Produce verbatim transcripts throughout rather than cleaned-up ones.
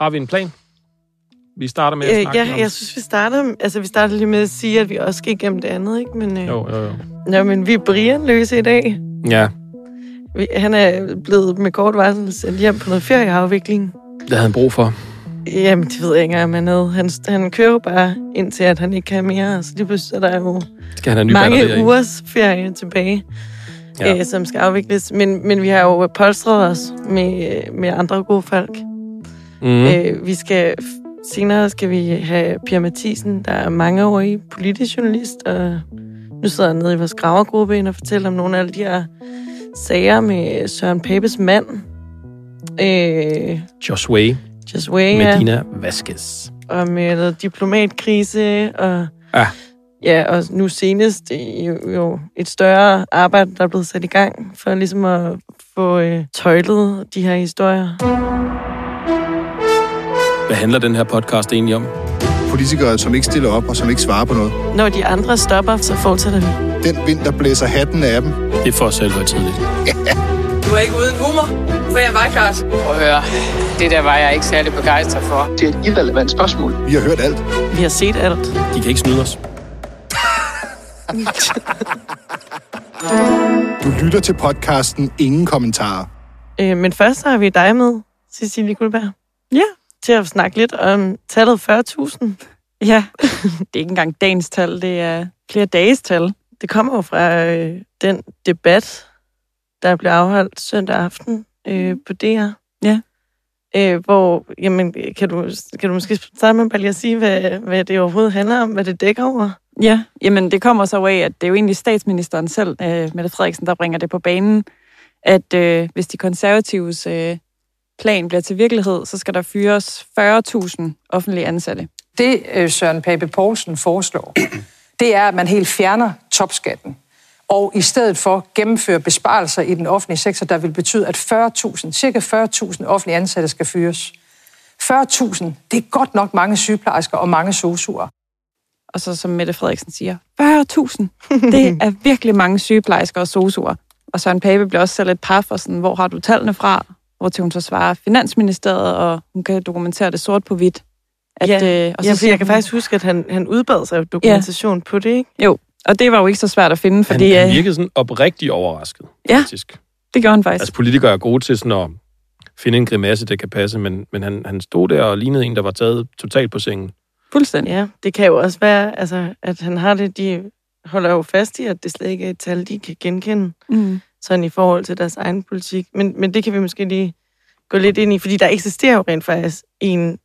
Har vi en plan? Vi starter med at snakke øh, ja, om... jeg synes, vi starter, altså, vi starter lige med at sige, at vi også skal igennem det andet, ikke? Men, øh, jo, jo, jo. Nå, men vi er Brian Løse i dag. Ja. Vi, han er blevet med kort varsel sendt hjem på noget ferieafvikling. Det havde han brug for. Jamen, det ved jeg ikke engang, han, han, han kører jo bare indtil, at han ikke kan mere. Så det pludselig der er jo mange ugers ferie tilbage, ja. øh, som skal afvikles. Men, men vi har jo polstret os med, med andre gode folk. Mm. Øh, vi skal... Senere skal vi have Pierre Mathisen, der er mangeårig politisk journalist, og nu sidder han nede i vores gravergruppe og fortæller om nogle af alle de her sager med Søren Papes mand. Øh, Joshua, Joshua Medina ja. Vazquez. Og med diplomatkrise, og, ah. ja, og nu senest jo, jo et større arbejde, der er blevet sat i gang for ligesom at få øh, tøjlet de her historier. Hvad handler den her podcast egentlig om? Politikere, som ikke stiller op og som ikke svarer på noget. Når de andre stopper, så fortsætter vi. Den vind, der blæser hatten af dem. Det er for selv at være tidligt. Du er ikke uden humor, for jeg var klart. Prøv at høre, det der var jeg ikke særlig begejstret for. Det er et irrelevant spørgsmål. Vi har hørt alt. Vi har set alt. De kan ikke snyde os. Du lytter til podcasten Ingen Kommentarer. Øh, men først har vi dig med, Cecilie Guldberg. Ja. Til at snakke lidt om tallet fyrre tusind. Ja, det er ikke engang dagens tal, det er flere dages tal. Det kommer jo fra øh, den debat, der blev afholdt søndag aften øh, på D R. Ja. Øh, hvor, jamen, kan du, kan du måske starte med bare lige at sige, hvad, hvad det overhovedet handler om, hvad det dækker over? Ja, jamen det kommer så af, at det er jo egentlig statsministeren selv, øh, Mette Frederiksen, der bringer det på banen, at øh, hvis de konservatives... Øh, plan bliver til virkelighed, så skal der fyres fyrre tusind offentlige ansatte. Det Søren Pape Poulsen foreslår, det er, at man helt fjerner topskatten, og i stedet for gennemfører besparelser i den offentlige sektor, der vil betyde, at fyrre tusind, cirka fyrre tusind offentlige ansatte skal fyres. fyrre tusind, det er godt nok mange sygeplejersker og mange sosuer. Og så som Mette Frederiksen siger, fyrre tusind, det er virkelig mange sygeplejersker og sosuer. Og Søren Pape bliver også selv lidt paf og sådan, hvor har du tallene fra? Hvor til hun så svarer Finansministeriet, og hun kan dokumentere det sort på hvidt. At, ja, øh, og så ja, siger, jeg kan faktisk huske, at han, han udbad sig dokumentation ja. På det, ikke? Jo, og det var jo ikke så svært at finde, fordi... Han, han virkede sådan oprigtigt overrasket, ja, faktisk. Det gjorde han faktisk. Altså, politikere er gode til sådan at finde en grimasse, der kan passe, men, men han, han stod der og lignede en, der var taget totalt på sengen. Fuldstændig. Ja, det kan jo også være, altså, at han har det, de holder jo fast i, at det slet ikke er et tal, de kan genkende. Mm. Sådan i forhold til deres egen politik. Men, men det kan vi måske lige gå lidt ind i, fordi der eksisterer jo rent faktisk en,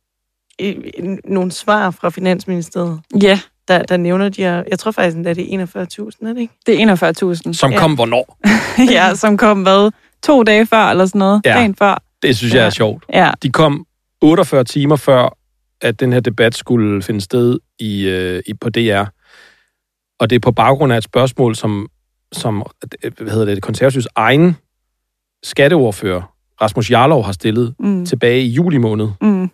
en, en, nogle svar fra Finansministeriet, yeah. der, der nævner de her... Jeg tror faktisk, at det er enogfyrre tusind, er det ikke? Det er enogfyrre tusind. Som kom ja. Hvornår? Ja, som kom hvad? To dage før eller sådan noget? Ja, dagen før. Det synes jeg er sjovt. Ja. De kom otteogfyrre timer før, at den her debat skulle finde sted i, i, på D R. Og det er på baggrund af et spørgsmål, som... som, hvad hedder det, konservativs egen skatteordfører, Rasmus Jarlov, har stillet mm. tilbage i juli måned. Mm.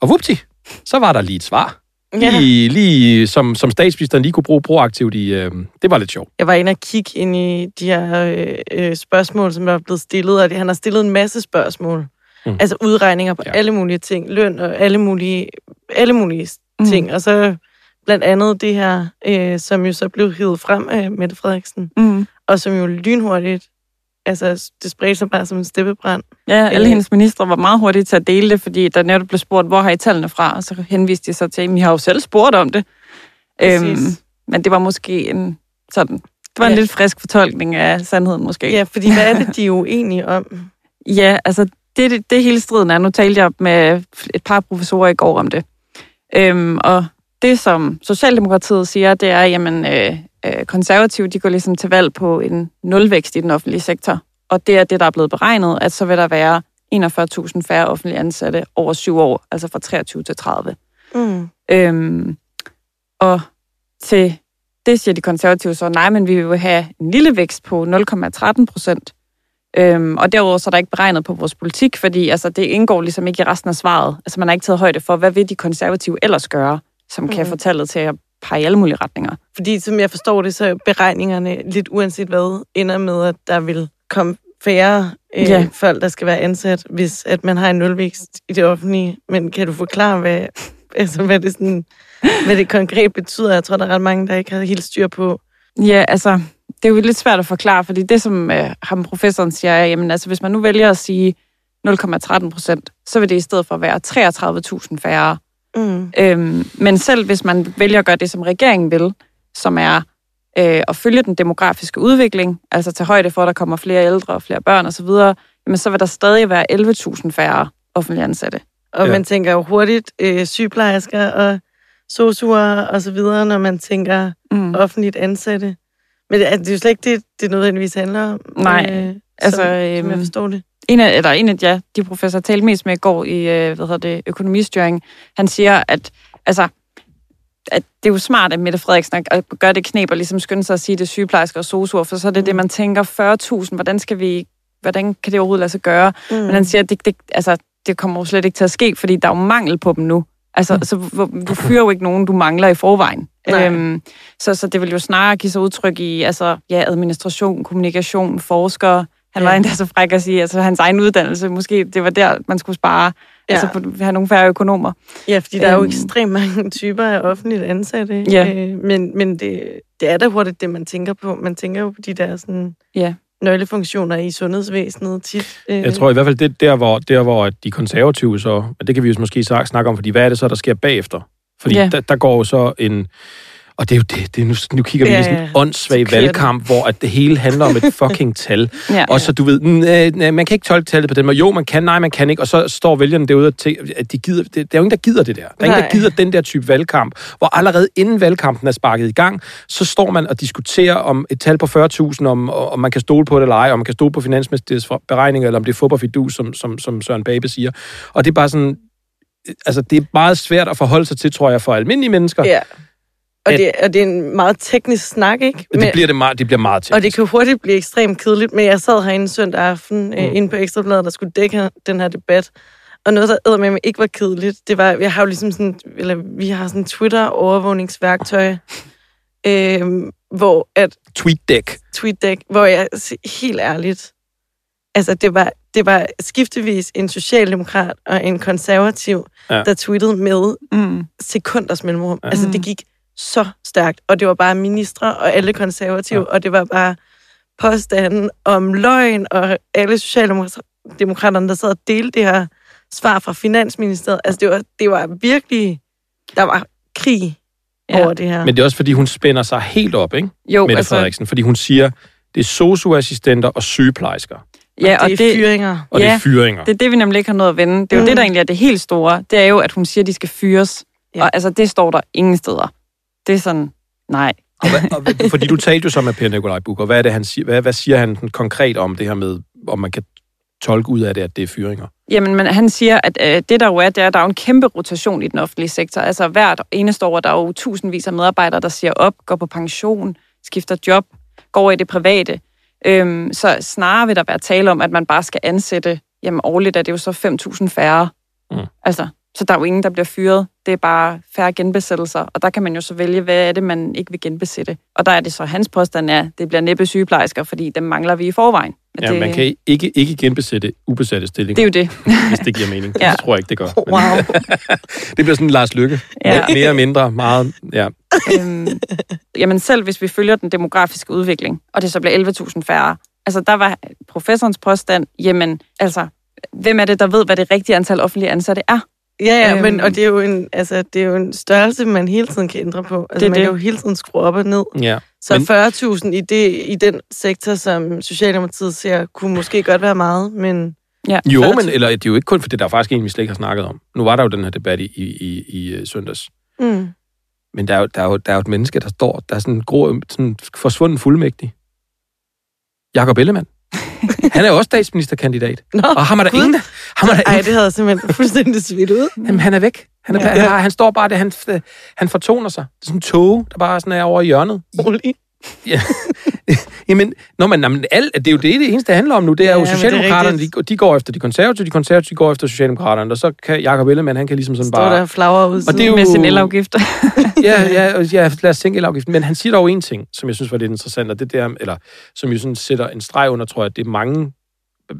Og vupti, så var der lige et svar. Yeah. Lige, lige som, som statsministeren lige kunne bruge proaktivt i... Øh, det var lidt sjovt. Jeg var inde og kigge ind i de her øh, spørgsmål, som er blevet stillet, og han har stillet en masse spørgsmål. Mm. Altså udregninger på ja. Alle mulige ting, løn og alle mulige, alle mulige mm. ting, og så... Blandt andet det her, øh, som jo så blev hivet frem af Mette Frederiksen, mm. og som jo lynhurtigt, altså det spredte sig bare som en steppebrand. Ja, alle øh. hendes ministre var meget hurtige til at dele det, fordi der netop blev spurgt, hvor har I tallene fra? Og så henviste de så til, at I har jo selv spurgt om det. Øhm, men det var måske en sådan, det var en ja. Lidt frisk fortolkning af sandheden måske. Ja, fordi hvad er det, de er uenige om? Ja, altså det, det, det hele striden er. Nu talte jeg med et par professorer i går om det. Øhm, og det, som Socialdemokratiet siger, det er, jamen øh, øh, konservative, de går ligesom til valg på en nulvækst i den offentlige sektor. Og det er det, der er blevet beregnet, at så vil der være enogfyrre tusind færre offentlige ansatte over syv år, altså fra treogtyve til tredive. Mm. Øhm, og til det siger de konservative så, nej, men vi vil jo have en lille vækst på nul komma tretten procent. Øhm, og derudover så er der ikke beregnet på vores politik, fordi altså, det indgår ligesom ikke i resten af svaret. Altså man har ikke taget højde for, hvad vil de konservative ellers gøre? Som kan mm. få tallet til at pege i alle mulige retninger. Fordi, som jeg forstår det, så beregningerne lidt uanset hvad, ender med, at der vil komme færre øh, ja. folk, der skal være ansat, hvis at man har en nulvækst i det offentlige. Men kan du forklare, hvad, altså, hvad, det, sådan, hvad det konkret betyder? Jeg tror, der er ret mange, der ikke har helt styr på. Ja, altså, det er jo lidt svært at forklare, fordi det, som øh, ham professoren siger, er, jamen, altså, hvis man nu vælger at sige nul komma tretten procent, så vil det i stedet for være treogtredive tusind færre. Mm. Øhm, men selv hvis man vælger at gøre det, som regeringen vil, som er øh, at følge den demografiske udvikling, altså tage højde for, at der kommer flere ældre og flere børn osv., jamen så vil der stadig være elleve tusind færre offentlige ansatte. Og ja. man tænker jo hurtigt øh, sygeplejersker og sosuer og så videre, når man tænker mm. offentligt ansatte. Men altså, det er jo slet ikke det, det nødvendigvis handler om. Nej, øh, altså... Som, øhm, som jeg forstår det. En af, eller en af ja, de professorer talte mest med i går i hvad hedder det, økonomistyring, han siger, at, altså, at det er jo smart, at Mette Frederiksen gør det knep og ligesom skynder sig at sige, det er sygeplejersker og sosuer, for så er det det, man tænker, fyrre tusind, hvordan skal vi, hvordan kan det overhovedet lade sig gøre? Mm. Men han siger, at det, det, altså, det kommer jo slet ikke til at ske, fordi der er jo mangel på dem nu. Altså, mm. så, du fyrer jo ikke nogen, du mangler i forvejen. Øhm, så, så det vil jo snarere give sig udtryk i altså, ja, administration, kommunikation, forskere. Han var endda så fræk at sige, altså hans egen uddannelse, måske det var der, man skulle spare, ja. altså have nogle færre økonomer. Ja, fordi der æm... er jo ekstremt mange typer af offentligt ansatte, ja. øh, men, men det, det er da hurtigt det, man tænker på. Man tænker jo på de der sådan, ja. nøglefunktioner i sundhedsvæsenet tit. Øh... Jeg tror i hvert fald, det der, hvor, der, hvor de konservative så, og det kan vi jo måske snakke om, fordi hvad er det så, der sker bagefter? Fordi ja. der, der går jo så en... Og det er jo det, det er nu, nu kigger vi ja, ja, ja. i sådan en åndssvag valgkamp, hvor at det hele handler om et fucking tal. ja, og så du ved, næh, man kan ikke tolke tallet på den måde. Jo, man kan, nej, man kan ikke. Og så står vælgerne derude, og tæ- at de gider, det, der er jo ingen, der gider det der. Der er nej. ingen, der gider den der type valgkamp, hvor allerede inden valgkampen er sparket i gang, så står man og diskuterer om et tal på fyrre tusind, om, om man kan stole på det eller ej, om man kan stole på finansministeriets beregninger, eller om det er fupperfidus, som, som, som Søren Pape siger. Og det er bare sådan, altså det er meget svært at forholde sig til, tror jeg, for almindelige mennesker. Ja. Og det, og det er en meget teknisk snak, ikke? Men, det, bliver det, meget, det bliver meget teknisk. Og det kan hurtigt blive ekstremt kedeligt, men jeg sad herinde søndag aften mm. øh, inde på Ekstra Bladet, der skulle dække den her debat, og noget, der eddermame ikke var kedeligt, det var, jeg har jo ligesom sådan, eller vi har sådan Twitter-overvågningsværktøj, øh, hvor at... Tweetdeck. Tweetdeck, hvor jeg helt ærligt, altså det var, det var skiftevis en socialdemokrat og en konservativ, ja. der tweetede med mm. sekunders mellemrum. Ja. Altså det gik så stærkt, og det var bare ministre og alle konservative, ja. og det var bare påstanden om løgn, og alle socialdemokraterne, der sad og delte det her svar fra Finansministeriet. Altså, det var, det var virkelig... Der var krig ja. over det her. Men det er også, fordi hun spænder sig helt op, ikke? Jo, Mette altså... Frederiksen, fordi hun siger, det er sosuassistenter og sygeplejersker. Ja, og, og det er fyringer. Og ja, det er fyringer. Det er det, vi nemlig ikke har noget at vende. Det er jo mm. det, der egentlig er det helt store. Det er jo, at hun siger, at de skal fyres. Ja. Og altså, det står der ingen steder. Det er sådan, nej. og hvad, og hvad, fordi du talte jo så med Per Nikolaj Bukh, og hvad, er det, han siger, hvad, hvad siger han konkret om det her med, om man kan tolke ud af det, at det er fyringer? Jamen, men han siger, at øh, det der jo er, det er, at der er en kæmpe rotation i den offentlige sektor. Altså hvert eneste år, der er jo tusindvis af medarbejdere, der siger op, går på pension, skifter job, går i det private. Øhm, så snarere vil der være tale om, at man bare skal ansætte, jamen årligt er det jo så fem tusind færre. Mm. Altså... Så der er jo ingen, der bliver fyret. Det er bare færre genbesættelser. Og der kan man jo så vælge, hvad er det, man ikke vil genbesætte. Og der er det så, hans påstand er, det bliver næppe sygeplejersker, fordi dem mangler vi i forvejen. Og ja, det... man kan ikke, ikke genbesætte ubesatte stillinger. Det er jo det. Hvis det giver mening. Ja. Det tror jeg ikke, det gør. Men... Wow. det bliver sådan Lars Løkke. Ja. Mere og mindre, meget... Ja. Øhm, jamen selv hvis vi følger den demografiske udvikling, og det så bliver elleve tusind færre. Altså der var professorens påstand, jamen altså, hvem er det, der ved, hvad det rigtige antal offentlige ansatte er? Ja, ja, men og det er jo en, altså det er jo en størrelse, man hele tiden kan ændre på. Altså det, man kan det. jo hele tiden skrue op og ned. Ja. Så men... fyrre tusind i det i den sektor, som Socialdemokratiet ser, kunne måske godt være meget, men ja. Jo, men eller det er jo ikke kun for det, der faktisk egentlig slet ikke har snakket om. Nu var der jo den her debat i i i søndags. Mm. Men der er jo der er jo der er jo et menneske, der står, der er sådan en grå, sådan forsvunden fuldmægtig. Jakob Ellemann. Han er jo også statsministerkandidat. Nå, og ham er der ingen. Nej, det havde simpelthen fuldstændig svidt ud. Jamen, han er væk. Han, er, ja. han, har, han står bare, det, han, han fortoner sig. Det er sådan en tåge, der bare sådan er over i hjørnet. Rolig. Ja. Jamen, når man, jamen alt, det er jo det, det eneste, det handler om nu. Det er ja, jo socialdemokraterne, er de, de går efter de konservative, de konservative går efter socialdemokraterne, og så kan Jakob Ellemann, han kan ligesom sådan bare... Står der flagrer ud og det er jo, med sin elafgifter. ja, ja, ja, lad os sænke elafgiften. Men han siger dog en ting, som jeg synes var lidt interessant, og det der, eller som jo sådan sætter en streg under, tror jeg, at det er mange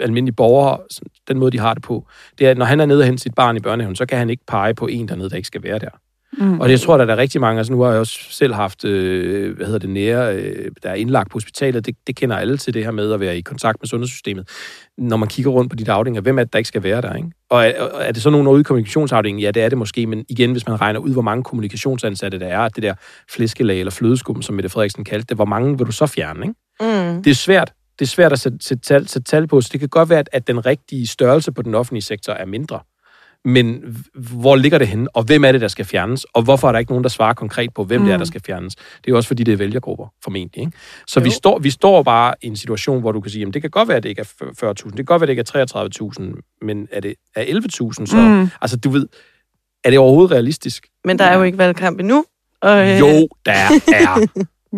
almindelige borgere, den måde, de har det på, det er, at når han er nede og hente sit barn i børnehaven, så kan han ikke pege på en dernede, der ikke skal være der. Mm. Og det, jeg tror, der er rigtig mange, altså nu har jeg også selv haft, øh, hvad hedder det, nære, øh, der er indlagt på hospitalet, det, det kender alle til det her med at være i kontakt med sundhedssystemet. Når man kigger rundt på de der afdelinger, hvem er det, der ikke skal være der, ikke? Og er, er det så nogen ude i kommunikationsafdelingen? Ja, det er det måske, men igen, hvis man regner ud, hvor mange kommunikationsansatte der er, at det der flæskelag eller flødeskum, som Mette Frederiksen kaldte det, hvor mange vil du så fjerne, ikke? Mm. Det er svært. Det er svært at sætte, sætte, tal, sætte tal på, så det kan godt være, at den rigtige størrelse på den offentlige sektor er mindre. Men hvor ligger det henne, og hvem er det, der skal fjernes? Og hvorfor er der ikke nogen, der svarer konkret på, hvem mm. det er, der skal fjernes? Det er jo også, fordi det er vælgergrupper, formentlig. Ikke? Så vi står, vi står bare i en situation, hvor du kan sige, jamen det kan godt være, at det ikke er fyrre tusind, det kan godt være, at det ikke er treogtredive tusind, men er det er elleve tusind, så... Mm. Altså, du ved, er det overhovedet realistisk? Men der er jo ikke valgkamp endnu. Og, øh... Jo, der er...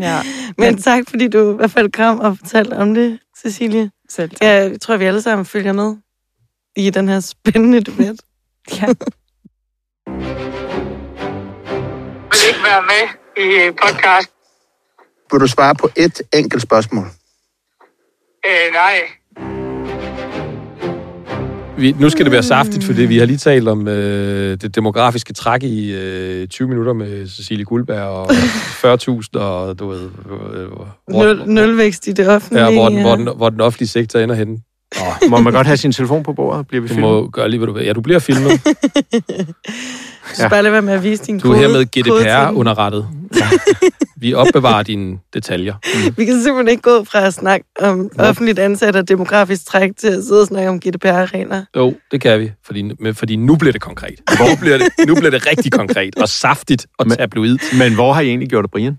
Ja. Men tak, fordi du i hvert fald kom og fortalte om det, Cecilie. Selv tak. Jeg tror, vi alle sammen følger med i den her spændende debat. Ja. Jeg vil ikke være med i podcast. Vil du svare på et enkelt spørgsmål? Øh, nej. Vi, nu skal det være saftigt, fordi vi har lige talt om øh, det demografiske træk i øh, tyve minutter med Cecilie Guldberg og fyrre tusind og du ved... Øh, hvor, Nul, nulvækst i det offentlige. Ja, hvor den, ja. Hvor den, hvor den offentlige sektor ender henne. Nå, må man godt have sin telefon på bordet? Bliver vi du filmet? Du må gøre lige, hvad du vil. Ja, du bliver filmet. Du skal bare lade være med at vise din kode. Du er hermed G D P R underrettet. Ja. Vi opbevarer dine detaljer. Mm. Vi kan simpelthen ikke gå fra at snakke om offentligt ansat og demografisk træk til at sidde og snakke om G D P R-arener. Jo, det kan vi, fordi, fordi nu bliver det konkret. Hvor bliver det? Nu bliver det rigtig konkret og saftigt og tabloid. Men, men hvor har I egentlig gjort det, Brian?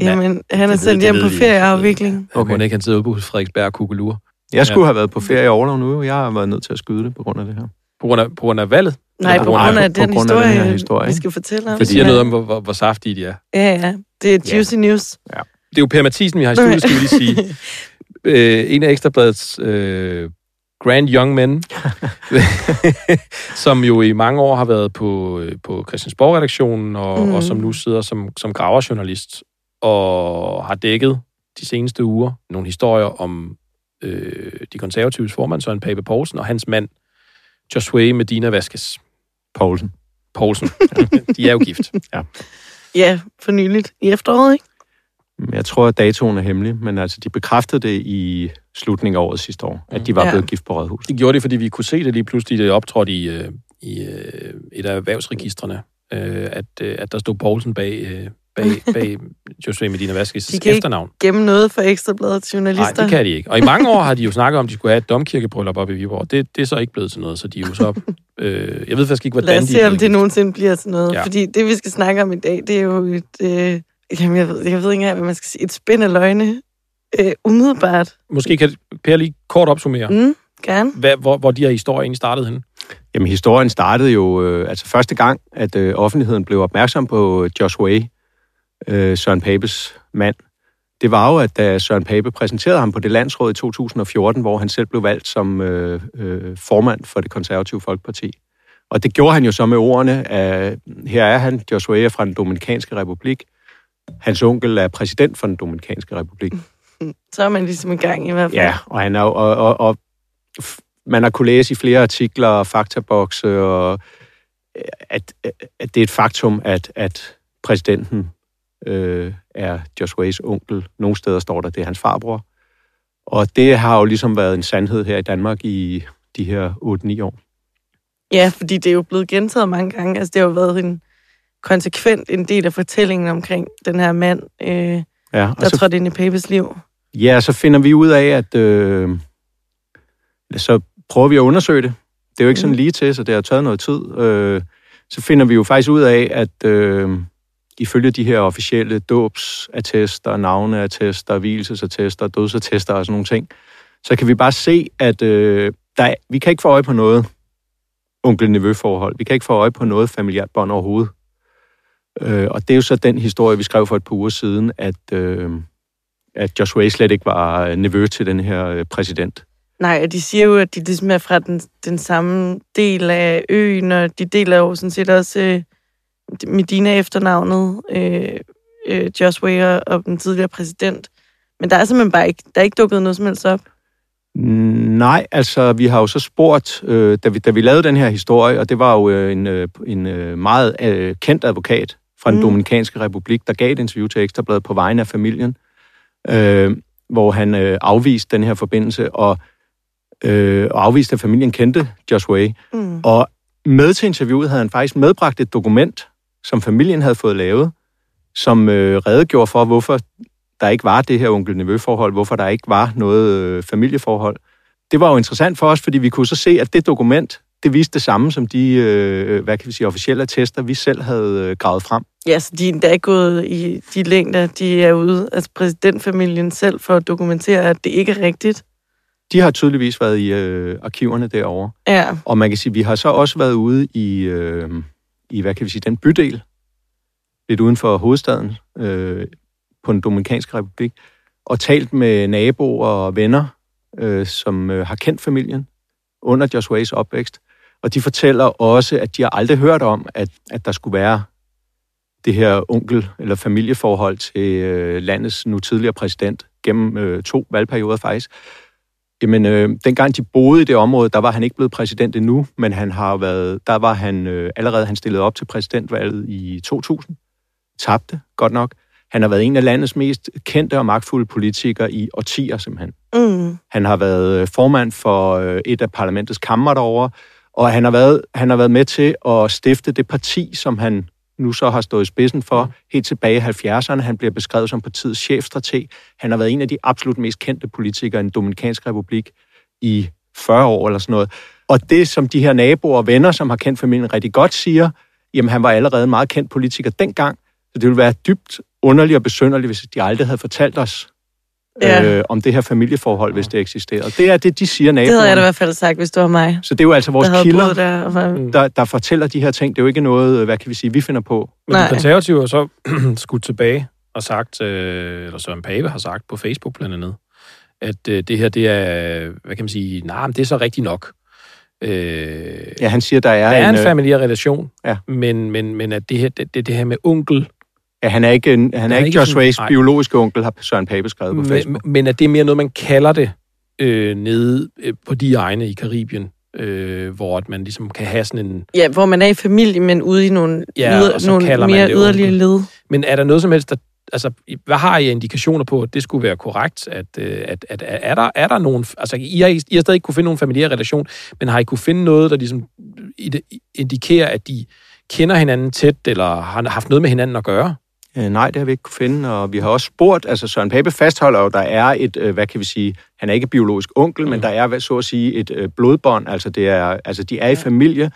Jamen, han er sendt hjem på ferieafvikling. Okay. Må ikke han sidder ude på Frederiksberg og kugelure? Jeg skulle ja. have været på ferie overlov nu. Jeg har været nødt til at skyde det på grund af det her. På grund af, på grund af valget? Nej, på, på grund af, af den historie, af den her historie, vi skal fortælle om. Det siger noget om, hvor, hvor, hvor saftige de er. Ja, ja. Det er juicy ja. news. Ja. Det er jo Per Mathisen, vi har i studiet, skal vi lige sige. Æ, en af Ekstrabladets øh, grand young men, som jo i mange år har været på, på Christiansborg-redaktionen, og, mm. og som nu sidder som, som graverjournalist, og har dækket de seneste uger nogle historier om de konservatives formand, Søren Pape Poulsen, og hans mand, Joshua Medina Vazquez. Poulsen. Poulsen. Ja, de er jo gift. Ja, ja for nyligt i efteråret, ikke? Jeg tror, at datoen er hemmelig, men altså, de bekræftede det i slutningen af året sidste år, at de var ja. blevet gift på Rådhuset. De gjorde det, fordi vi kunne se det lige pludselig, det optrådt i, i et af erhvervsregistrene, at, at der stod Poulsen bag... Bag, bag Joshua Medina Vazquez' efternavn. De kan gemme noget for Ekstrabladets journalister. Nej, det kan de ikke. Og i mange år har de jo snakket om, at de skulle have et domkirkebryllup op i Viborg. Det, det er så ikke blevet til noget, så de er jo så... Øh, jeg ved faktisk ikke, hvordan de... Lad os se, de om det nogensinde bliver til noget. Ja. Fordi det, vi skal snakke om i dag, det er jo et... Øh, jamen, jeg ved, jeg ved ikke engang, hvad man skal sige. Et spind af løgne. Øh, umiddelbart. Måske kan Per lige kort opsummere. Mm, gerne. Hvad, hvor, hvor de her historier egentlig startede henne? Jamen, historien startede jo... Øh, altså første gang, at øh, offentligheden blev opmærksom på Joshua Søren Papes mand, det var jo, at da Søren Pape præsenterede ham på det landsråd i to tusind og fjorten, hvor han selv blev valgt som øh, øh, formand for Det Konservative Folkeparti. Og det gjorde han jo så med ordene, at her er han, Joshua er fra Den Dominikanske Republik. Hans onkel er præsident for Den Dominikanske Republik. Så er man ligesom i gang i hvert fald. Ja, og, han er, og, og, og man har kunnet læse i flere artikler, faktabokse, og at, at det er et faktum, at, at præsidenten Øh, er Joshuas onkel. Nogle steder står der, det er hans farbror. Og det har jo ligesom været en sandhed her i Danmark i de her otte ni år. Ja, fordi det er jo blevet gentaget mange gange. Altså, det har jo været en konsekvent en del af fortællingen omkring den her mand, øh, ja, der så, trådte ind i Papes liv. Ja, så finder vi ud af, at øh, så prøver vi at undersøge det. Det er jo ikke sådan lige til, så det har taget noget tid. Øh, så finder vi jo faktisk ud af, at øh, ifølge de her officielle dåbsattester, navneattester, vielsesattester, dødsattester og sådan nogle ting, så kan vi bare se, at øh, der er, vi kan ikke få øje på noget onkel-nevø-forhold. Vi kan ikke få øje på noget familiært bånd overhovedet. Øh, og det er jo så den historie, vi skrev for et par uger siden, at, øh, at Joshua slet ikke var nevø til den her øh, præsident. Nej, og de siger jo, at de ligesom er fra den, den samme del af øen, og de deler jo sådan set også... Øh Medina efternavnet, øh, øh, Joshua og den tidligere præsident. Men der er simpelthen bare ikke, der er ikke dukket noget som helst op. Nej, altså vi har jo så spurgt, øh, da, vi, da vi lavede den her historie, og det var jo øh, en, øh, en øh, meget øh, kendt advokat fra den mm. Dominikanske Republik, der gav et interview til Ekstra Bladet på vegne af familien, øh, hvor han øh, afviste den her forbindelse, og, øh, og afviste, at familien kendte Joshua. Mm. Og med til interviewet havde han faktisk medbragt et dokument, som familien havde fået lavet, som øh, redegjorde for, hvorfor der ikke var det her onkel-nevø-forhold, hvorfor der ikke var noget øh, familieforhold. Det var jo interessant for os, fordi vi kunne så se, at det dokument, det viste det samme som de, øh, hvad kan vi sige, officielle attester, vi selv havde øh, gravet frem. Ja, så de er endda gået i de længder, de er ude, altså præsidentfamilien selv, for at dokumentere, at det ikke er rigtigt. De har tydeligvis været i øh, arkiverne derovre. Ja. Og man kan sige, vi har så også været ude i, øh, i hvad kan vi sige, den bydel, lidt uden for hovedstaden, øh, på den Dominikanske Republik, og talt med naboer og venner, øh, som øh, har kendt familien under Joshuas opvækst. Og de fortæller også, at de har aldrig hørt om, at, at der skulle være det her onkel- eller familieforhold til øh, landets nu tidligere præsident, gennem øh, to valgperioder faktisk. Jamen, øh, dengang de boede i det område, der var han ikke blevet præsident endnu, men han har været, der var han øh, allerede, han stillede op til præsidentvalget i to tusind, tabte godt nok. Han har været en af landets mest kendte og magtfulde politikere i årtier, simpelthen. Mm. Han har været formand for et af parlamentets kammer derovre, og han har, været, han har været med til at stifte det parti, som han nu så har stået i spidsen for, helt tilbage i halvfjerdserne. Han bliver beskrevet som partiets chefstrateg. Han har været en af de absolut mest kendte politikere i den Dominikanske Republik i fyrre år eller sådan noget. Og det, som de her naboer og venner, som har kendt familien rigtig godt, siger, jamen han var allerede en meget kendt politiker dengang, så det ville være dybt underligt og besynderligt, hvis de aldrig havde fortalt os ja. øh, om det her familieforhold, hvis det eksisterede. Det er det, de siger naboerne. Det havde jeg da i hvert fald sagt, hvis det var mig. Så det er jo altså vores der kilder, der, var... der, der fortæller de her ting. Det er jo ikke noget, hvad kan vi sige, vi finder på. Men de konservative har så skudt tilbage og sagt, øh, eller Søren Pape har sagt på Facebook blandt andet, at øh, det her, det er, hvad kan man sige, nej, nah, det er så rigtigt nok. Øh, ja, han siger, der er, der er en, en familiær relation, ja. men, men, men at det her, det, det her med onkel, ja, han er ikke, en, han er ikke Joshuas biologiske onkel, har Søren Pape skrevet på Facebook. Men, men at det er mere noget, man kalder det øh, nede på de egne i Karibien, øh, hvor at man ligesom kan have sådan en... Ja, hvor man er i familie, men ude i nogle, ja, yder, nogle mere yderlige led. Men er der noget som helst, der... Altså, hvad har I indikationer på, at det skulle være korrekt? At, at, at, at er, der, er der nogen... Altså, I har, I har stadig ikke kunne finde nogen familiær relation, men har I kunne finde noget, der ligesom indikerer, at de kender hinanden tæt, eller har haft noget med hinanden at gøre? Nej, det har vi ikke kunne finde, og vi har også spurgt, altså Søren Pape fastholder jo, der er et, hvad kan vi sige, han er ikke biologisk onkel, mm. men der er, så at sige, et blodbånd, altså, det er, altså de er i familie,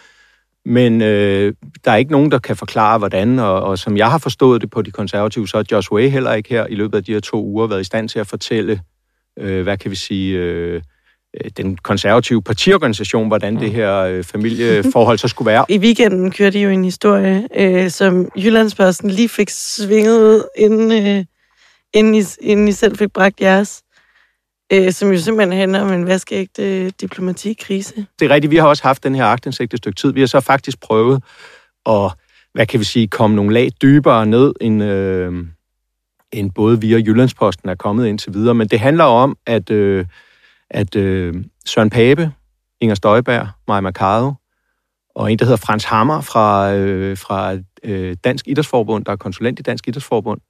men øh, der er ikke nogen, der kan forklare, hvordan, og, og som jeg har forstået det på de konservative, så er Joshua heller ikke her i løbet af de her to uger været i stand til at fortælle, øh, hvad kan vi sige, øh, den konservative partiorganisation, hvordan mm. det her øh, familieforhold så skulle være. I weekenden kørte de jo en historie, øh, som Jyllandsposten lige fik svinget ud, inden, øh, inden, I, inden I selv fik bragt jeres, øh, som jo simpelthen handler om en vaskeægte diplomatikrise. Det er rigtigt, vi har også haft den her aktindsigt et stykke tid. Vi har så faktisk prøvet at, hvad kan vi sige, komme nogle lag dybere ned, end, øh, end både via Jyllandsposten er kommet indtil videre. Men det handler om, at... Øh, at øh, Søren Pape, Inger Støjberg, Mai Mercado og en, der hedder Frans Hammer fra, øh, fra øh, Dansk Idrætsforbund, der er konsulent i Dansk Idrætsforbund,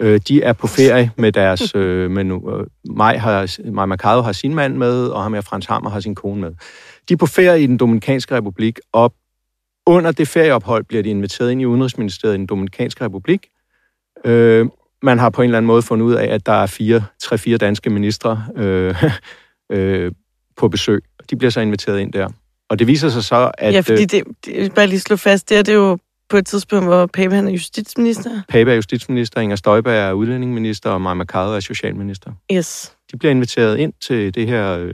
øh, de er på ferie med deres... Øh, med nu, øh, Mai, har, Mai Mercado har sin mand med, og ham her Frans Hammer har sin kone med. De er på ferie i den Dominikanske Republik, og under det ferieophold bliver de inviteret ind i Udenrigsministeriet i den Dominikanske Republik. Øh, man har på en eller anden måde fundet ud af, at der er fire, tre, fire danske ministre... Øh, Øh, på besøg. De bliver så inviteret ind der. Og det viser sig så, at... Ja, fordi det, det bare lige slå fast, det er det jo på et tidspunkt, hvor Pape han er justitsminister. Pape er justitsminister, Inger Støjberg er udlændingeminister, og Mai Mercado er socialminister. Yes. De bliver inviteret ind til det her øh,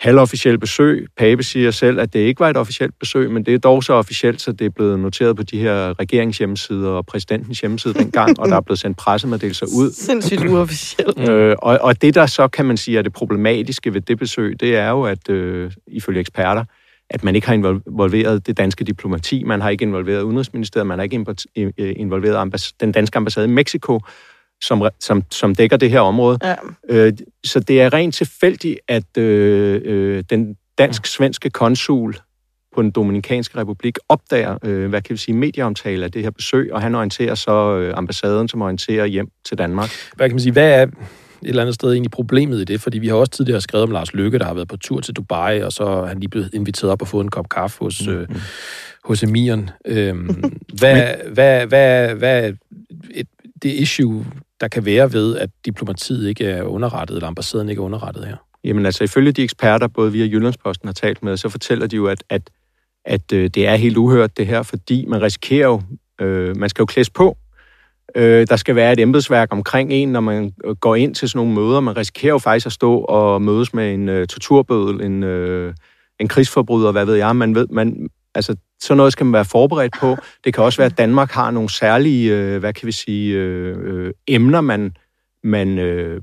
halvofficielle besøg. Pape siger selv, at det ikke var et officielt besøg, men det er dog så officielt, så det er blevet noteret på de her regeringshjemmesider og præsidentens hjemmeside dengang, og der er blevet sendt pressemeddelelser ud. Sindssygt uofficielt. Øh, og, og det, der så kan man sige er det problematiske ved det besøg, det er jo, at øh, ifølge eksperter, at man ikke har involveret det danske diplomati, man har ikke involveret Udenrigsministeriet, man har ikke involveret ambass- den danske ambassade i Mexico, som, som, som dækker det her område. Ja. Øh, så det er rent tilfældigt, at øh, øh, den dansk-svenske konsul på den Dominikanske Republik opdager, øh, hvad kan vi sige, medieomtale af det her besøg, og han orienterer så øh, ambassaden, som orienterer hjem til Danmark. Hvad kan man sige, hvad er et eller andet sted egentlig problemet i det? Fordi vi har også tidligere skrevet om Lars Løkke, der har været på tur til Dubai, og så er han lige blevet inviteret op og fået en kop kaffe hos, øh, mm-hmm. hos emiren. Øhm, hvad, hvad, hvad, hvad er et, det issue, der kan være ved, at diplomatiet ikke er underrettet, eller ambassaden ikke er underrettet her? Jamen altså, ifølge de eksperter, både vi og Jyllandsposten har talt med, så fortæller de jo, at, at, at øh, det er helt uhørt det her, fordi man risikerer jo, øh, man skal jo klædes på. Øh, der skal være et embedsværk omkring en, når man går ind til sådan nogle møder. Man risikerer jo faktisk at stå og mødes med en øh, torturbødel, en, øh, en krigsforbryder, hvad ved jeg. Man ved, man, altså, sådan noget skal man være forberedt på. Det kan også være, at Danmark har nogle særlige, øh, hvad kan vi sige, øh, øh, emner, man... man øh,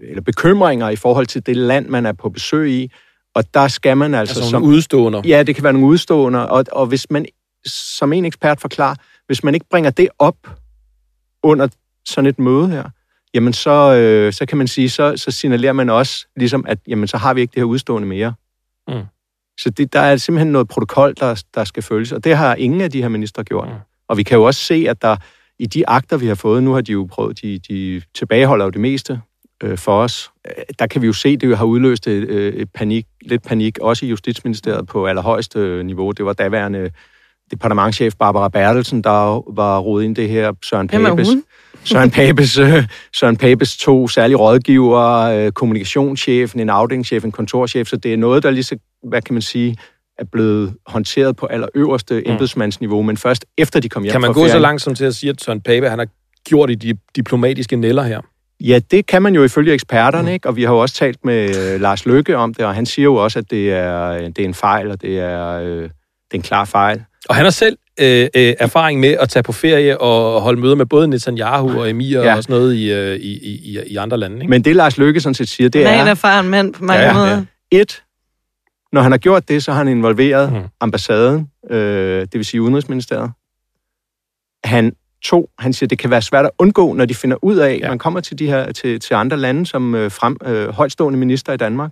eller bekymringer i forhold til det land, man er på besøg i, og der skal man altså... Altså som udstående. Ja, det kan være nogle udstående, og, og hvis man, som en ekspert forklarer, hvis man ikke bringer det op under sådan et møde her, jamen så, øh, så kan man sige, så, så signalerer man også, ligesom at jamen så har vi ikke det her udstående mere. Mm. Så det, der er simpelthen noget protokol, der, der skal følges, og det har ingen af de her ministre gjort. Mm. Og vi kan jo også se, at der i de akter, vi har fået, nu har de jo prøvet, de, de tilbageholder jo det meste for os. Der kan vi jo se, det har udløst et, et panik, lidt panik, også i Justitsministeriet på allerhøjeste niveau. Det var daværende departementschef Barbara Bertelsen, der var rodet ind det her. Søren Papes, Søren Papes, Søren Papes to særlige rådgivere, kommunikationschefen, en afdelingschef, en kontorchef, så det er noget, der lige så, hvad kan man sige, er blevet håndteret på allerøverste embedsmandsniveau, men først efter de kom hjem fra ferien. Kan man gå så langt som til at sige, at Søren Pape, han har gjort i de diplomatiske næller her? Ja, det kan man jo ifølge eksperterne, ikke? Og vi har jo også talt med Lars Løkke om det, og han siger jo også, at det er, det er en fejl, og det er, øh, det er en klar fejl. Og han har selv øh, erfaring med at tage på ferie og holde møder med både Netanyahu og emir ja. og sådan noget i, i, i, i andre lande, ikke? Men det Lars Løkke sådan set siger, det er... Han er en erfaren mand på mange ja, måder. Ja. Et, når han har gjort det, så har han involveret hmm. ambassaden, øh, det vil sige Udenrigsministeriet. Han... To, han siger, det kan være svært at undgå, når de finder ud af, at ja. man kommer til de her til, til andre lande som øh, frem, øh, højtstående minister i Danmark.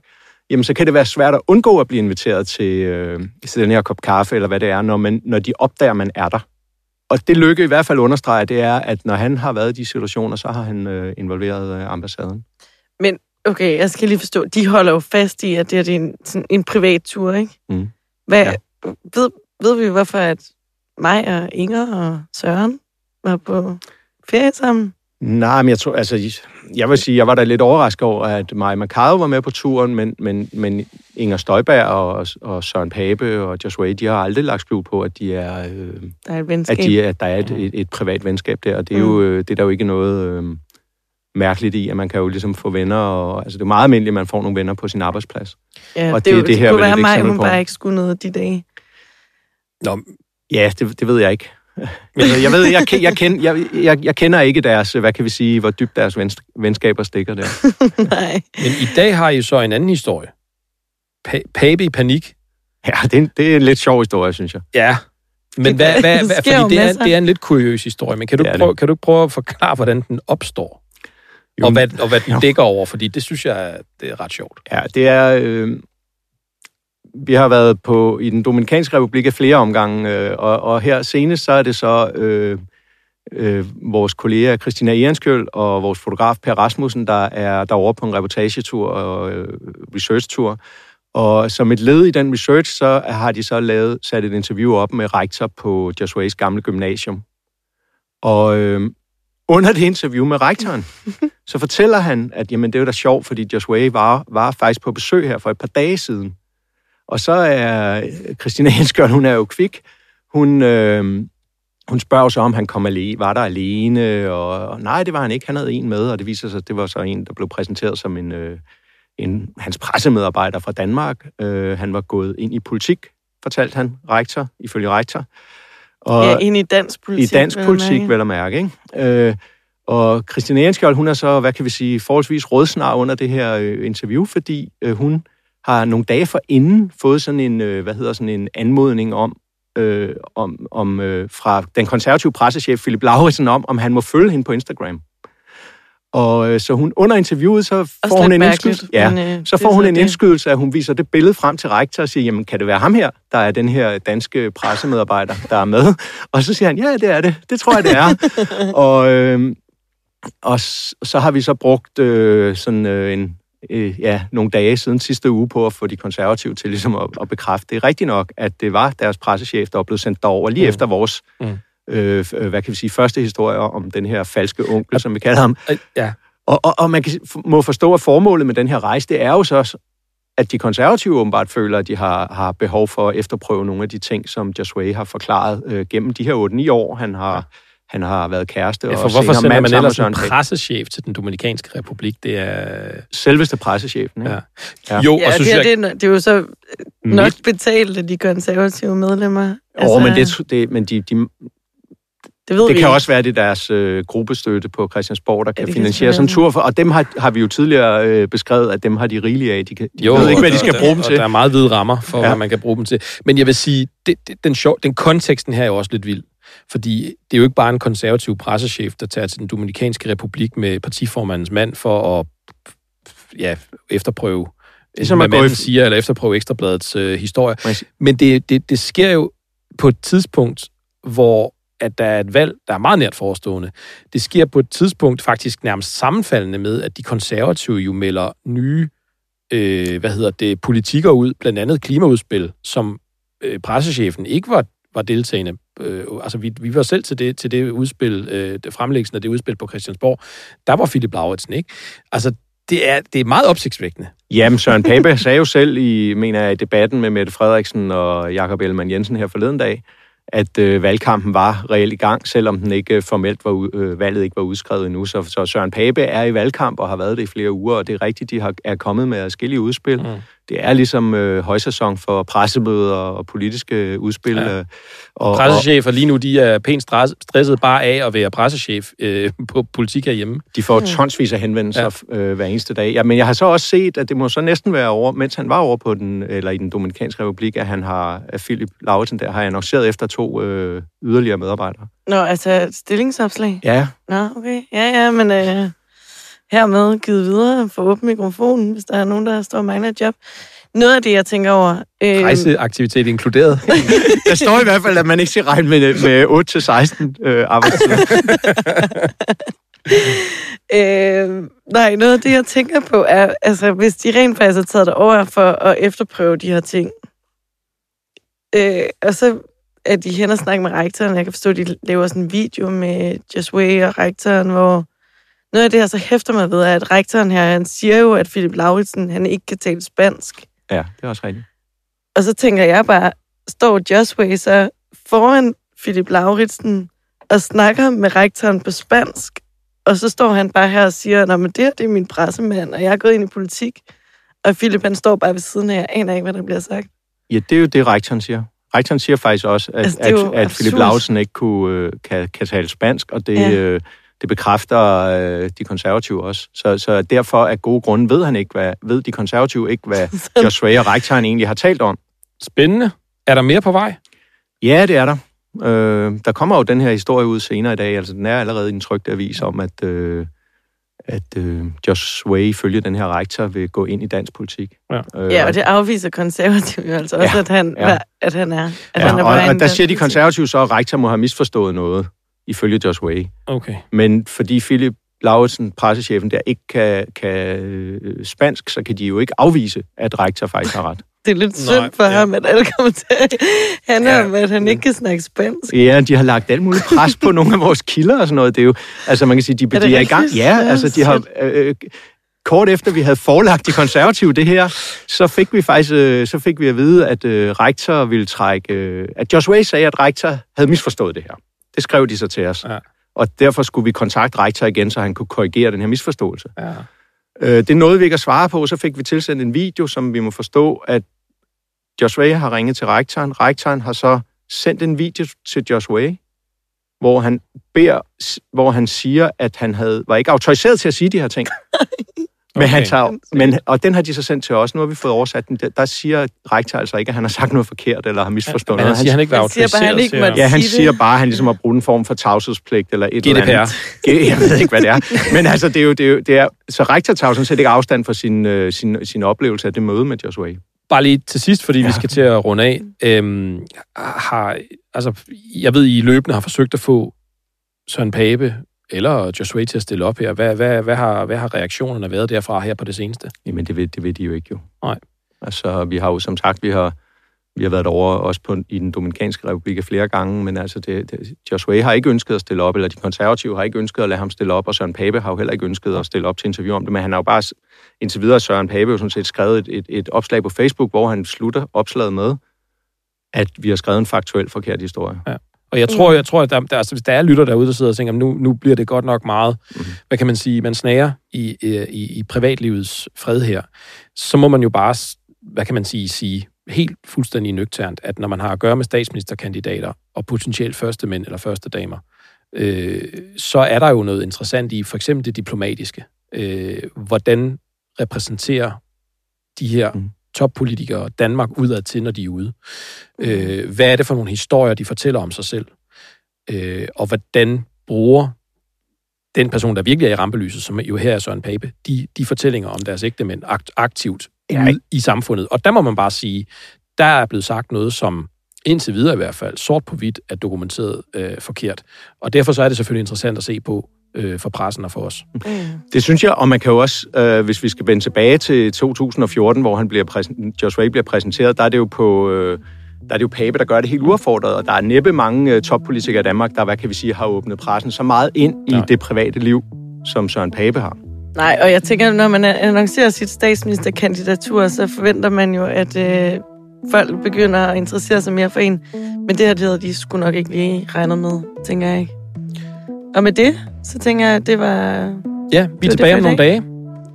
Jamen, så kan det være svært at undgå at blive inviteret til, øh, til den her kop kaffe, eller hvad det er, når, man, når de opdager, man er der. Og det Løkke i hvert fald understreger, det er, at når han har været i de situationer, så har han øh, involveret øh, ambassaden. Men, okay, jeg skal lige forstå, de holder jo fast i, at det, her, det er en, sådan en privat tur, ikke? Mm. Hvad, ja. ved, ved vi hvorfor, at mig og Inger og Søren var på ferie sammen? Nej, men jeg tror, altså, jeg vil sige, jeg var da lidt overrasket over, at Mai Mercado var med på turen, men, men, men Inger Støjberg og, og Søren Pape og Joshua, de har aldrig lagt skjul på, at de er, øh, der er, et at de er at der er et, et, et privat venskab der, og det er jo mm. det er der jo ikke noget øh, mærkeligt i, at man kan jo ligesom få venner, og altså det er meget almindeligt, at man får nogle venner på sin arbejdsplads. Ja, og det, det, jo, det, det her kunne være mig, hun bare ikke skulle noget de dage. Nå, ja, det, det ved jeg ikke. Men jeg ved, jeg, jeg, kender, jeg, jeg, jeg kender ikke deres, hvad kan vi sige, hvor dybt deres venskaber stikker der. Nej. Men i dag har I så en anden historie. Pa- Pape i panik. Ja, det er, en, det er en lidt sjov historie, synes jeg. Ja, men hvad, hvad, hvad, fordi det er, det er en lidt kuriøs historie, men kan du, ja, prøve, kan du prøve at forklare, hvordan den opstår? Jo. Og hvad, og hvad den jo. dækker over, fordi det synes jeg, det er ret sjovt. Ja, det er... Øh... Vi har været på i den Dominikanske Republik af flere omgange, øh, og, og her senest så er det så øh, øh, vores kollega Kristina Ehrenskjøl og vores fotograf Per Rasmussen, der er derovre på en reportagetur og øh, researchtur. Og som et led i den research, så har de så lavet, sat et interview op med rektor på Joshuas gamle gymnasium. Og øh, under det interview med rektoren, så fortæller han, at jamen, det er jo da sjovt, fordi Joshua var, var faktisk på besøg her for et par dage siden. Og så er Kristina Ehrenskjøl, hun er jo kvik. Hun, øh, hun spørger så, om han kom alene, var der alene, og, og nej, det var han ikke. Han havde en med, og det viser sig, at det var så en, der blev præsenteret som en, øh, en hans pressemedarbejder fra Danmark. Øh, han var gået ind i politik, fortalte han, rektor, ifølge rektor. Og ja, ind i dansk politik. I dansk politik, vel at mærke, ikke? Øh, og Kristina Ehrenskjøl, hun er så, hvad kan vi sige, forholdsvis rådsnar under det her øh, interview, fordi øh, hun... har nogle dage forinden fået sådan en, hvad hedder sådan en anmodning om, øh, om, om øh, fra den konservative pressechef Philip Lauritzen om, om han må følge hende på Instagram. Og så hun under interviewet, så får hun en indskydelse, ja, men, så får hun en indskydelse, at hun viser det billede frem til rektor og siger, jamen kan det være ham her, der er den her danske pressemedarbejder, der er med? Og så siger han, ja, det er det. Det tror jeg, det er. og, øh, og så har vi så brugt øh, sådan øh, en, øh, ja, nogle dage siden sidste uge på at få de konservative til ligesom at, at bekræfte det rigtigt nok, at det var deres pressechef, der blev sendt derover lige mm. efter vores... Mm. Øh, hvad kan vi sige, første historier om den her falske onkel, som vi kalder ham. Ja. Og, og, og man kan, må forstå, at formålet med den her rejse, det er jo så, at de konservative åbenbart føler, at de har, har behov for at efterprøve nogle af de ting, som Joshua har forklaret øh, gennem de her otte ni år, han har, han har været kæreste. Ja, for og hvorfor sender man ellers en pressechef til den Dominikanske Republik? Det er... Selveste pressechefen, ikke? Ja. Ja. Jo, ja, og synes det, her, jeg... det, er, det er jo så nok betalt af de konservative medlemmer. Altså... Oh, men det, det, men de... de Det, det kan ikke. Også være, det deres øh, gruppestøtte på Christiansborg, der kan, ja, kan finansiere sådan en tur. For, og dem har, har vi jo tidligere øh, beskrevet, at dem har de rigeligt af. De, kan, de jo, ved ikke, hvad de skal der, bruge dem til. Der er meget hvide rammer for, ja. Hvad man kan bruge dem til. Men jeg vil sige, det, det, den, sjov, den konteksten her er jo også lidt vild. Fordi det er jo ikke bare en konservativ pressechef, der tager til den Dominikanske Republik med partiformandens mand for at ja, efterprøve, ligesom hvad manden siger, eller efterprøve Ekstrabladets øh, historie. Men det, det, det sker jo på et tidspunkt, hvor at der er et valg, der er meget nært forestående. Det sker på et tidspunkt faktisk nærmest sammenfaldende med, at de konservative jo melder nye øh, hvad hedder det, politikker ud, blandt andet klimaudspil, som øh, pressechefen ikke var, var deltagende. Øh, altså, vi, vi var selv til det, til det udspil, øh, det fremlæggelsen af det udspil på Christiansborg. Der var Philip Lauritzen, ikke? Altså, det er, det er meget opsigtsvækkende. Jamen, Søren Pape sagde jo selv i, mener jeg, i debatten med Mette Frederiksen og Jakob Ellemann Jensen her forleden dag, at øh, valgkampen var reelt i gang, selvom den ikke formelt var, øh, valget ikke var udskrevet endnu. Så, så Søren Pape er i valgkamp og har været det i flere uger, og det er rigtigt, de har, er kommet med forskellige udspil. Mm. Det er ligesom øh, højsæson for pressemøder og politiske udspil. Ja. Og, pressechefer lige nu, de er pænt stresset bare af at være pressechef øh, på politik herhjemme. De får mm. tonsvis af henvendelser ja. øh, hver eneste dag. Ja, men jeg har så også set, at det må så næsten være over, mens han var over på den, eller i den Dominikanske Republik, at han har, at Philip Lauritzen der har annonceret efter to øh, yderligere medarbejdere. Nå, altså stillingsopslag? Ja. Nå, okay. Ja, ja, men... Øh... Hermed givet videre for åbent mikrofonen, hvis der er nogen, der står og mangler et job. Noget af det, jeg tænker over... Øh... Rejseaktivitet inkluderet. Der står i hvert fald, at man ikke skal regne med, med otte til seksten øh, arbejdstider. øh, nej, noget af det, jeg tænker på, er, altså, hvis de rent faktisk har taget derover for at efterprøve de her ting, øh, og så er de hen og snakker med rektoren. Jeg kan forstå, at de laver sådan en video med Joshua og rektoren, hvor... Noget af det her så hæfter mig ved, at rektoren her, han siger jo, at Philip Lauritzen, han ikke kan tale spansk. Ja, det er også rigtigt. Og så tænker jeg bare, står Joshua så foran Philip Lauritzen og snakker med rektoren på spansk, og så står han bare her og siger, nå, men det her, det er min pressemand, og jeg er gået ind i politik, og Philip, han står bare ved siden af, jeg aner ikke, hvad der bliver sagt. Ja, det er jo det, rektoren siger. Rektoren siger faktisk også, at, altså, at, at Philip Lauritzen ikke kunne, kan, kan tale spansk, og det... Ja. Det bekræfter øh, de konservative også. Så, så derfor af gode grunde ved han ikke, hvad, ved de konservative ikke, hvad Joshua og rektoren egentlig har talt om. Spændende. Er der mere på vej? Ja, det er der. Øh, der kommer jo den her historie ud senere i dag. Altså, den er allerede i en trykte avis om, at, øh, at øh, Joshua ifølge den her rektor vil gå ind i dansk politik. Ja, øh, ja og det afviser konservative altså også, ja, at, han, ja. at han er. At ja, han er og, og der siger de konservative så, at rektor må have misforstået noget. Ifølge Joshua. Okay. Men fordi Philip Lauritzen, pressechefen der, ikke kan, kan øh, spansk, så kan de jo ikke afvise, at rektor faktisk har ret. Det er lidt synd for ja. ham, at alle kommer til at handle ja. om, at han ikke kan snakke spansk. Ja, de har lagt alt muligt pres på nogle af vores kilder og sådan noget. Det er jo, altså man kan sige, de, er, de er i gang. Ja, altså de har... Øh, kort efter vi havde forelagt de konservative det her, så fik vi faktisk øh, så fik vi at vide, at øh, rektor ville trække... Øh, at Joshua sagde, at rektor havde misforstået det her. Det skrev de så til os. Ja. Og derfor skulle vi kontakte rektor igen, så han kunne korrigere den her misforståelse. Ja. Øh, det nåede vi ikke at svare på, så fik vi tilsendt en video, som vi må forstå, at Joshua har ringet til rektoren. Rektoren har så sendt en video til Joshua, hvor han beder, hvor han siger, at han havde, var ikke autoriseret til at sige de her ting. okay. han tager, men, og den har de så sendt til os. Nu har vi fået oversat den. Der, der siger rektor altså ikke, at han har sagt noget forkert, eller har misforstået noget. Ja, han siger, han ikke var autoriseret. Han ja, han siger bare, at han ligesom har brugt en form for tavshedspligt, eller et eller andet. Jeg ved ikke, hvad det er. Men altså, det er jo, det er jo det er, så rektor tager sådan set ikke afstand fra sin, øh, sin, sin oplevelse af det møde med Joshua. Bare lige til sidst, fordi ja. vi skal til at runde af. Øhm, har, altså, jeg ved, I løbende har forsøgt at få Søren Pape eller Joshua til at stille op her. Hvad, hvad, hvad, har, hvad har reaktionerne været derfra her på det seneste? Jamen, det ved, det ved de jo ikke jo. Nej. Altså, vi har jo som sagt, vi har, vi har været over også på, i den Dominikanske Republik flere gange, men altså, det, det, Joshua har ikke ønsket at stille op, eller de konservative har ikke ønsket at lade ham stille op, og Søren Pape har jo heller ikke ønsket at stille op til interview om det, men han har jo bare, indtil videre Søren Pape jo sådan set skrevet et, et, et opslag på Facebook, hvor han slutter opslaget med, at vi har skrevet en faktuel forkert historie. Ja. Og jeg tror, jeg tror at der, der, altså, hvis der er lytter derude, der sidder og tænker, nu, nu bliver det godt nok meget, mm-hmm. hvad kan man sige, man snager i, i, i privatlivets fred her, så må man jo bare, hvad kan man sige, sige helt fuldstændig nøgternt, at når man har at gøre med statsministerkandidater og potentielt førstemænd eller førstedamer, øh, så er der jo noget interessant i, for eksempel det diplomatiske. Øh, hvordan repræsenterer de her mm. toppolitikere Danmark udad til, når de er ude. Øh, hvad er det for nogle historier, de fortæller om sig selv? Øh, og hvordan bruger den person, der virkelig er i rampelyset, som jo her er Søren Pape, de, de fortællinger om deres ægtemænd akt, aktivt ja. i, i samfundet? Og der må man bare sige, der er blevet sagt noget, som indtil videre i hvert fald, sort på hvidt, er dokumenteret øh, forkert. Og derfor så er det selvfølgelig interessant at se på, for pressen og for os. Det synes jeg, og man kan jo også, øh, hvis vi skal vende tilbage til to tusind og fjorten, hvor han bliver præsen- Joshua bliver præsenteret, der er det jo på øh, der er det jo Pape, der gør det helt uaffordret, og der er næppe mange øh, toppolitikere i Danmark, der, hvad kan vi sige, har åbnet pressen så meget ind Nej. i det private liv, som Søren Pape har. Nej, og jeg tænker, når man annoncerer sit statsministerkandidatur, så forventer man jo, at øh, folk begynder at interessere sig mere for en. Men det her, det havde de sgu nok ikke lige regnet med, tænker jeg ikke. Og med det, så tænker jeg, at det var... Ja, vi er tilbage om nogle dage.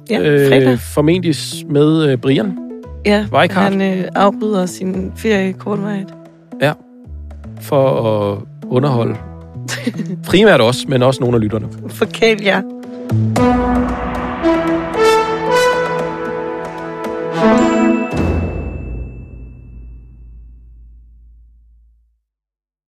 Ja, fredag. Øh, formentlig med Brian. Ja, Weikart. Han øh, afbryder sin ferie kortvarigt. Ja, for at underholde. Primært os, men også nogle af lytterne. Forkæl jer. Ja.